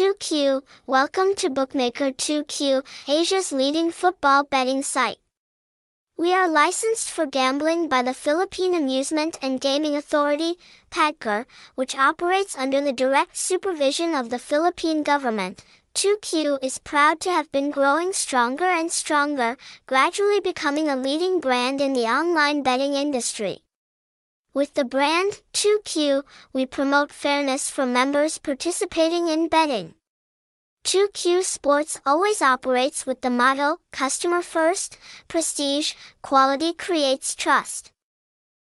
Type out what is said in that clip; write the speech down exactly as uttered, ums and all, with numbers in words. two Q, welcome to Bookmaker two Q, Asia's leading football betting site. We are licensed for gambling by the Philippine Amusement and Gaming Authority, PAGCOR, which operates under the direct supervision of the Philippine government. two Q is proud to have been growing stronger and stronger, gradually becoming a leading brand in the online betting industry. With the brand, two Q, we promote fairness for members participating in betting. two Q Sports always operates with the motto, customer first, prestige, quality creates trust.